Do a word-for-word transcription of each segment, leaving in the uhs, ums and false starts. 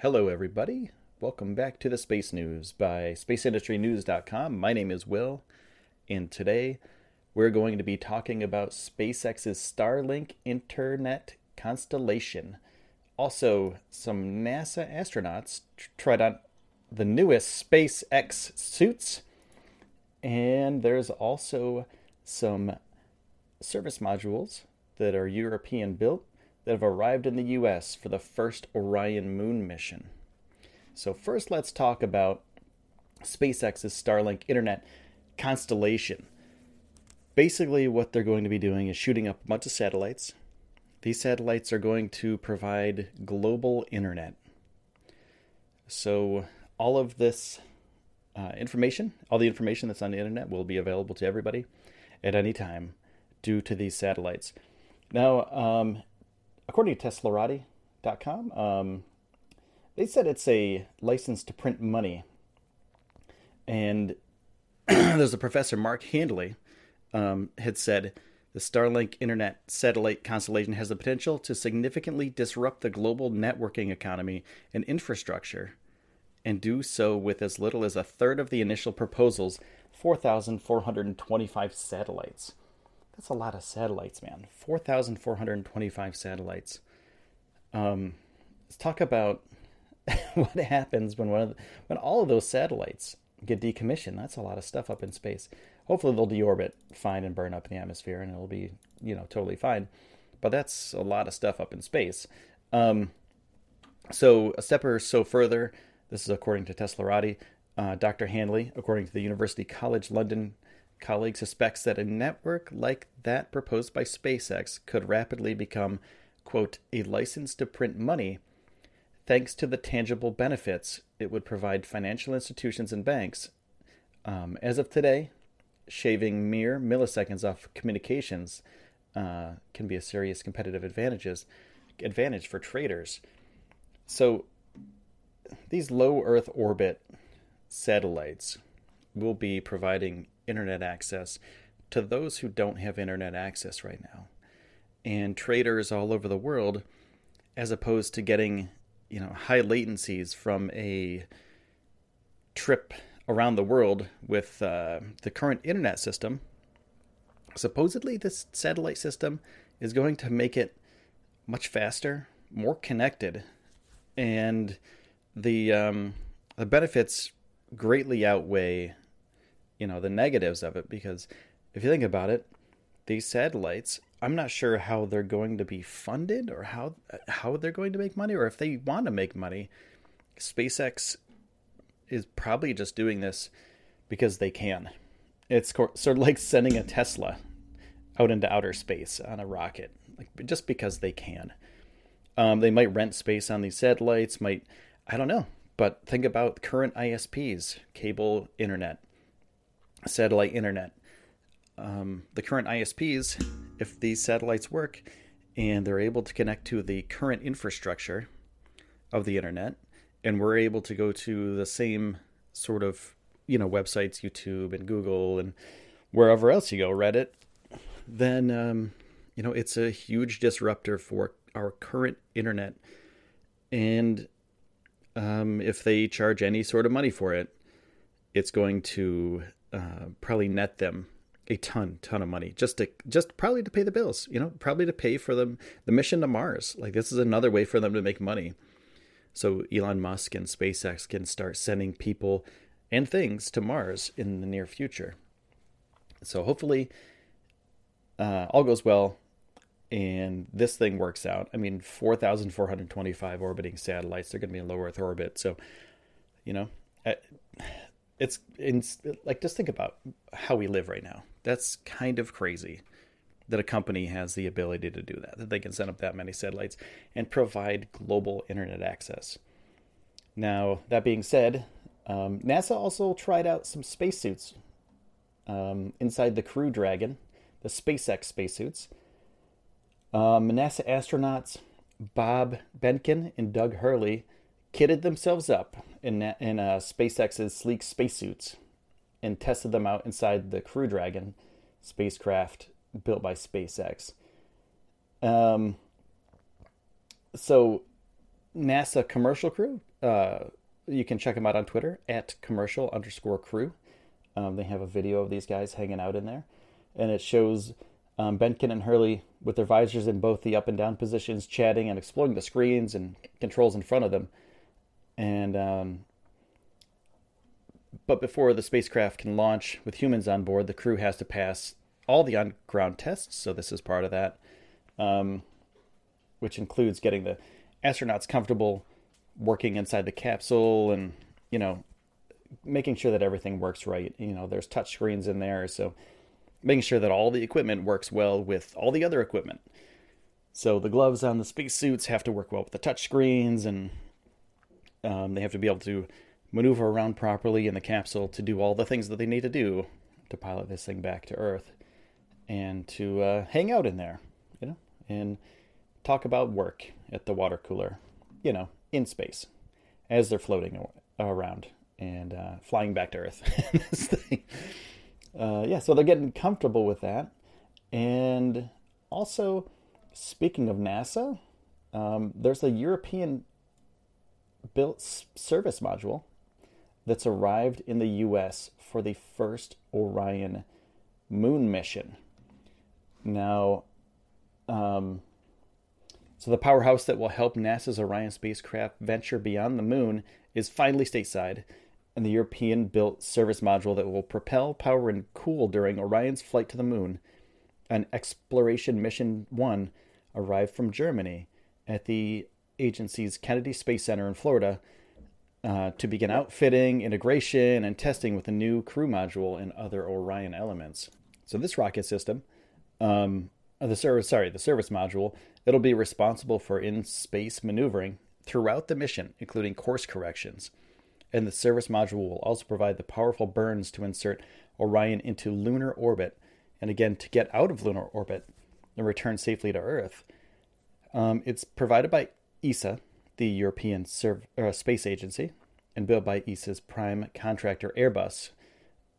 Hello, everybody. Welcome back to the Space News by space industry news dot com. My name is Will, and today we're going to be talking about SpaceX's Starlink Internet constellation. Also, some NASA astronauts tried on the newest SpaceX suits, and there's also some service modules that are European-built that have arrived in the U S for the first Orion moon mission. So first, let's talk about SpaceX's Starlink Internet constellation. Basically, what they're going to be doing is shooting up a bunch of satellites. These satellites are going to provide global internet. So all of this uh, information, all the information that's on the internet will be available to everybody at any time due to these satellites. Now, um, according to Teslarati dot com, um, they said it's a license to print money. And there's a professor, Mark Handley, um, had said, the Starlink Internet satellite constellation has the potential to significantly disrupt the global networking economy and infrastructure, and do so with as little as a third of the initial proposal's four thousand four hundred twenty-five satellites. That's a lot of satellites, man. four thousand four hundred twenty-five satellites. Um, let's talk about what happens when one of the, when all of those satellites get decommissioned. That's a lot of stuff up in space. Hopefully they'll deorbit fine and burn up in the atmosphere and it'll be, you know, totally fine. But that's a lot of stuff up in space. Um, so a step or so further, this is according to Teslarati, uh, Doctor Handley, according to the University College London colleague, suspects that a network like that proposed by SpaceX could rapidly become, quote, a license to print money thanks to the tangible benefits it would provide financial institutions and banks. Um, as of today, shaving mere milliseconds off communications uh, can be a serious competitive advantages, advantage for traders. So these low Earth orbit satellites will be providing internet access to those who don't have internet access right now. And traders all over the world, as opposed to getting, you know, high latencies from a trip around the world with uh, the current internet system. Supposedly, this satellite system is going to make it much faster, more connected, and the um, the benefits greatly outweigh, you know, the negatives of it. Because if you think about it, these satellites, I'm not sure how they're going to be funded or how how they're going to make money or if they want to make money. SpaceX is probably just doing this because they can. It's co- sort of like sending a Tesla out into outer space on a rocket, like just because they can. Um, they might rent space on these satellites, might, I don't know. But think about current I S Ps, cable internet, satellite internet. Um, the current I S Ps, if these satellites work and they're able to connect to the current infrastructure of the internet, and we're able to go to the same sort of, you know, websites, YouTube and Google and wherever else you go, Reddit, then, um, you know, it's a huge disruptor for our current internet. And um, if they charge any sort of money for it, it's going to uh, probably net them a ton, ton of money just to, just probably to pay the bills, you know, probably to pay for them, the mission to Mars. Like this is another way for them to make money. So Elon Musk and SpaceX can start sending people and things to Mars in the near future. So hopefully uh, all goes well and this thing works out. I mean, four thousand four hundred twenty-five orbiting satellites, they're going to be in low Earth orbit. So, you know, it's in, like, just think about how we live right now. That's kind of crazy that a company has the ability to do that, that they can send up that many satellites and provide global internet access. Now, that being said, um, NASA also tried out some spacesuits um, inside the Crew Dragon, the SpaceX spacesuits. Um, NASA astronauts Bob Behnken and Doug Hurley kitted themselves up in, in uh, SpaceX's sleek spacesuits and tested them out inside the Crew Dragon spacecraft built by SpaceX. Um, so NASA commercial crew, uh, you can check them out on Twitter at commercial underscore crew. Um, they have a video of these guys hanging out in there, and it shows um, Behnken and Hurley with their visors in both the up and down positions, chatting and exploring the screens and controls in front of them. And, um, but before the spacecraft can launch with humans on board, the crew has to pass all the on-ground tests. So this is part of that, um, which includes getting the astronauts comfortable working inside the capsule and, you know, making sure that everything works right. You know, there's touch screens in there, so making sure that all the equipment works well with all the other equipment. So the gloves on the spacesuits have to work well with the touch screens, and um, they have to be able to maneuver around properly in the capsule to do all the things that they need to do to pilot this thing back to Earth and to uh, hang out in there, you know, and talk about work at the water cooler, you know, in space as they're floating around and uh, flying back to Earth. This thing. Uh, yeah, so they're getting comfortable with that. And also, speaking of NASA, um, there's a European-built s- service module that's arrived in the U S for the first Orion moon mission. Now, um, so the powerhouse that will help NASA's Orion spacecraft venture beyond the moon is finally stateside, and the European-built service module that will propel, power, and cool during Orion's flight to the moon, an Exploration Mission one, arrived from Germany at the agency's Kennedy Space Center in Florida uh, to begin outfitting, integration, and testing with the new crew module and other Orion elements. So this rocket system, um, the service, sorry, the service module, it'll be responsible for in-space maneuvering throughout the mission, including course corrections. And the service module will also provide the powerful burns to insert Orion into lunar orbit, and again, to get out of lunar orbit and return safely to Earth. Um, it's provided by E S A, the European Serv- uh, Space Agency, and built by E S A's prime contractor Airbus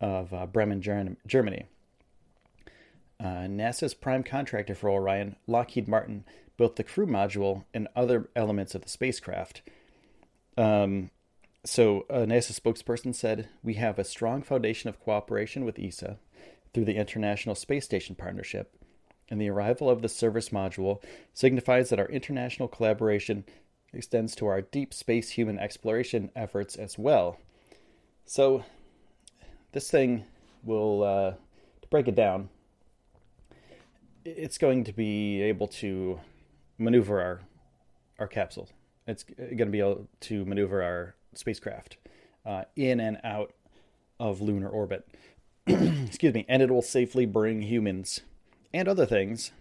of uh, Bremen, Ger- Germany. Uh, NASA's prime contractor for Orion, Lockheed Martin, built the crew module and other elements of the spacecraft. Um... So a NASA spokesperson said, "We have a strong foundation of cooperation with E S A through the International Space Station Partnership, and the arrival of the service module signifies that our international collaboration extends to our deep space human exploration efforts as well." So this thing will, uh, to break it down, it's going to be able to maneuver our, our capsule. It's going to be able to maneuver our spacecraft uh, in and out of lunar orbit. Excuse me. And it will safely bring humans and other things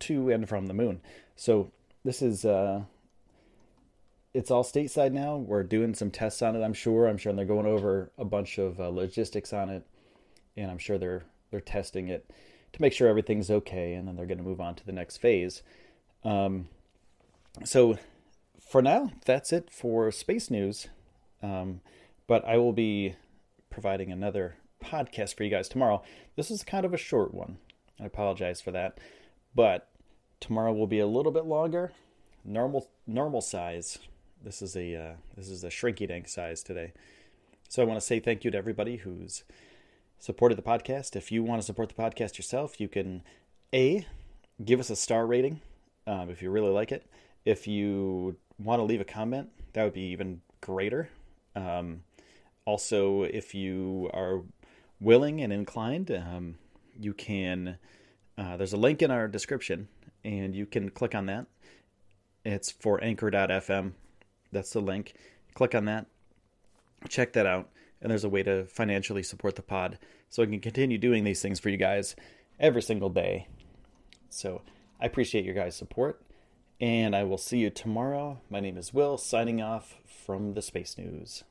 to and from the moon. So this is, uh, it's all stateside now. We're doing some tests on it, I'm sure. I'm sure and they're going over a bunch of uh, logistics on it. And I'm sure they're they're testing it to make sure everything's okay. And then they're going to move on to the next phase. Um, so... For now, that's it for space news, um, but I will be providing another podcast for you guys tomorrow. This is kind of a short one. I apologize for that, but tomorrow will be a little bit longer, normal normal size. This is a uh, this is a shrinky-dink size today. So I want to say thank you to everybody who's supported the podcast. If you want to support the podcast yourself, you can A, give us a star rating um, if you really like it. If you want to leave a comment, that would be even greater. Um, also, if you are willing and inclined, um, you can, uh, there's a link in our description, and you can click on that. It's for anchor dot f m. That's the link. Click on that. Check that out. And there's a way to financially support the pod, so I can continue doing these things for you guys every single day. So I appreciate your guys' support. And I will see you tomorrow. My name is Will, signing off. from the space news.